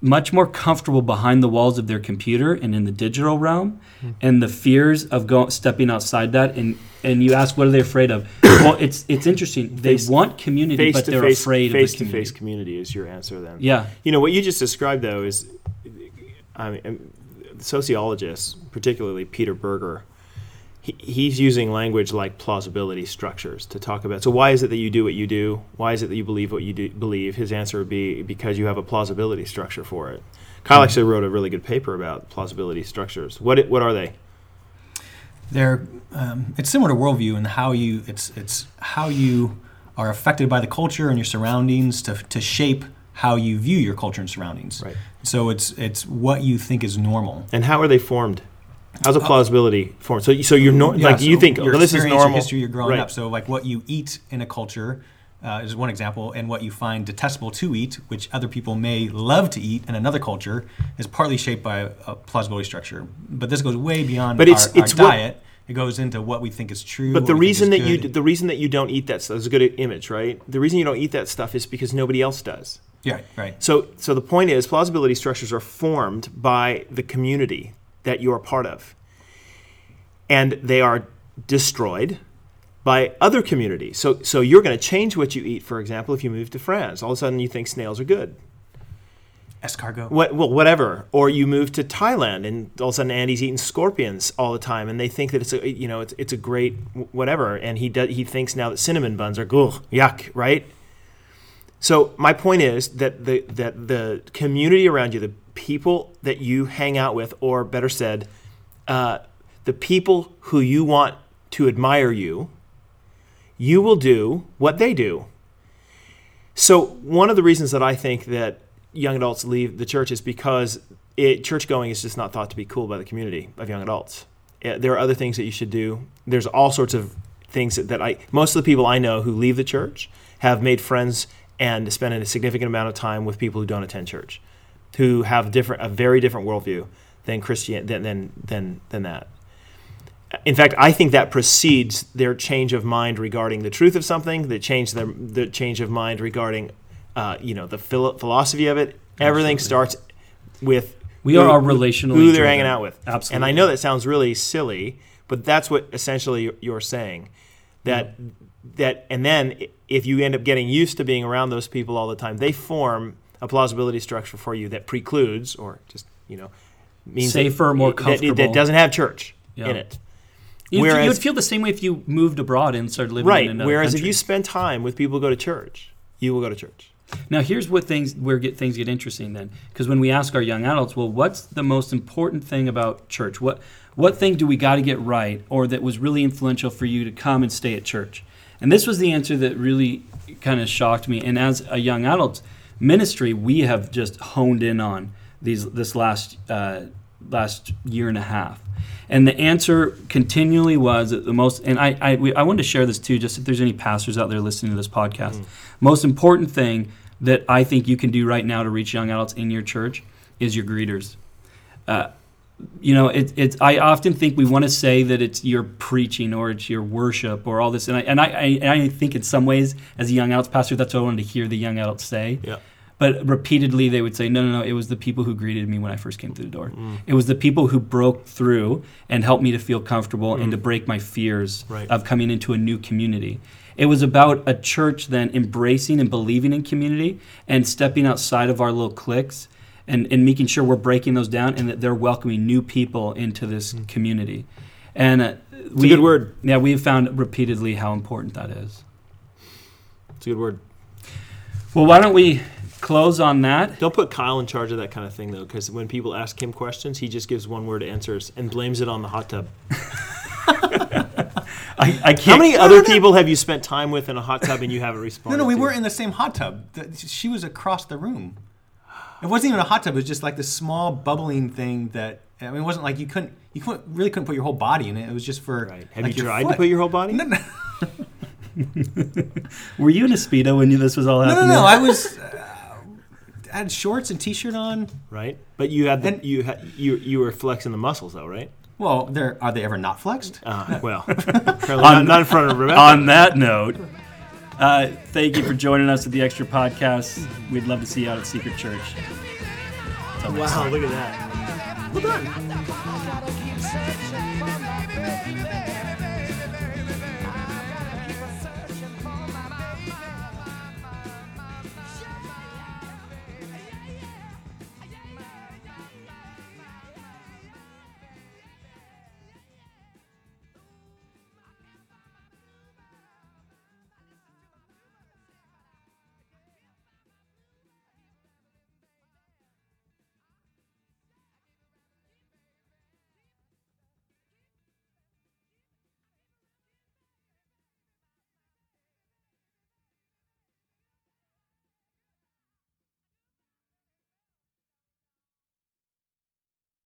much more comfortable behind the walls of their computer and in the digital realm, mm-hmm. and the fears of go- stepping outside that. And, and you ask, what are they afraid of? Well, it's it's interesting. They face, want community, but they're face, afraid face of the community. Face-to-face community is your answer then. Yeah. You know, what you just described, though, is I mean, sociologists, particularly Peter Berger, he's using language like plausibility structures to talk about. So why is it that you do what you do? Why is it that you believe what you do, believe? His answer would be because you have a plausibility structure for it. Kyle mm-hmm. actually wrote a really good paper about plausibility structures. What what are they? They're um, it's similar to worldview in how you it's it's how you are affected by the culture and your surroundings to to shape how you view your culture and surroundings. Right. So it's it's what you think is normal. And how are they formed? How's a plausibility form? So, so you're no, yeah, like so you think oh, this is normal. Your history, you're growing right. up. So, like what you eat in a culture uh, is one example, and what you find detestable to eat, which other people may love to eat in another culture, is partly shaped by a, a plausibility structure. But this goes way beyond but it's, our, it's our what, diet. It goes into what we think is true. But the reason that you the reason that you don't eat that stuff is a good image, right? The reason you don't eat that stuff is because nobody else does. Yeah, right. So, so the point is, plausibility structures are formed by the community that you are part of. And they are destroyed by other communities. So so you're going to change what you eat, for example, if you move to France. All of a sudden you think snails are good. Escargot. What, well, whatever. Or you move to Thailand and all of a sudden Andy's eating scorpions all the time and they think that it's a, you know, it's, it's a great whatever. And he does, he thinks now that cinnamon buns are, ugh, yuck, right? So my point is that the that the community around you, the people that you hang out with, or better said, uh, the people who you want to admire you, you will do what they do. So one of the reasons that I think that young adults leave the church is because it, church going is just not thought to be cool by the community of young adults. There are other things that you should do. There's all sorts of things that, that I, most of the people I know who leave the church have made friends and spend a significant amount of time with people who don't attend church, who have different, a very different worldview than Christian than, than than than that. In fact, I think that precedes their change of mind regarding the truth of something, the change their the change of mind regarding, uh, you know, the philo- philosophy of it. Everything Absolutely. Starts with we who, are relational who they're hanging out with. Absolutely, and I know that sounds really silly, but that's what essentially you're saying. That mm. that, and then if you end up getting used to being around those people all the time, they form a plausibility structure for you that precludes, or just, you know, means safer, that, more comfortable. That, that doesn't have church yeah. in it. You'd, whereas, you would feel the same way if you moved abroad and started living right, in another whereas country. Whereas if you spend time with people who go to church, you will go to church. Now here's what things where get, things get interesting then, because when we ask our young adults, well, what's the most important thing about church? What what thing do we got to get right, or that was really influential for you to come and stay at church? And this was the answer that really kind of shocked me. And as a young adult, ministry, we have just honed in on these this last uh, last year and a half, and the answer continually was the most. And I I, we, I wanted to share this too, just if there's any pastors out there listening to this podcast. Mm. Most important thing that I think you can do right now to reach young adults in your church is your greeters. Uh, you know, it, it's. I often think we want to say that it's your preaching or it's your worship or all this, and I and I, I, and I think in some ways as a young adults pastor, that's what I wanted to hear the young adults say. Yeah. But repeatedly they would say, no, no, no, it was the people who greeted me when I first came through the door. Mm. It was the people who broke through and helped me to feel comfortable mm. and to break my fears right. of coming into a new community. It was about a church then embracing and believing in community and stepping outside of our little cliques. And, and making sure we're breaking those down and that they're welcoming new people into this mm. community. And uh, it's we, a good word. Yeah, we have found repeatedly how important that is. It's a good word. Well, why don't we close on that. Don't put Kyle in charge of that kind of thing, though, because when people ask him questions, he just gives one-word answers and blames it on the hot tub. I, I can't. How many other people have you spent time with in a hot tub and you haven't responded? No, no, we to? weren't in the same hot tub. She was across the room. It wasn't even a hot tub. It was just like this small bubbling thing that, I mean, it wasn't like you couldn't, you couldn't, really couldn't put your whole body in it. It was just for, right. Have like you tried foot. to put your whole body? No, no. Were you in a Speedo when you, this was all happening? No, no, no. I was, uh, I had shorts and t-shirt on. Right. But you had, the, and, you, had you, you were flexing the muscles though, right? Well, they're, are they ever not flexed? Uh, well, on, not in front of Rebecca. On that note, uh, thank you for joining us at the Extra Podcast. We'd love to see you out at Secret Church. Wow, look at that. Well done.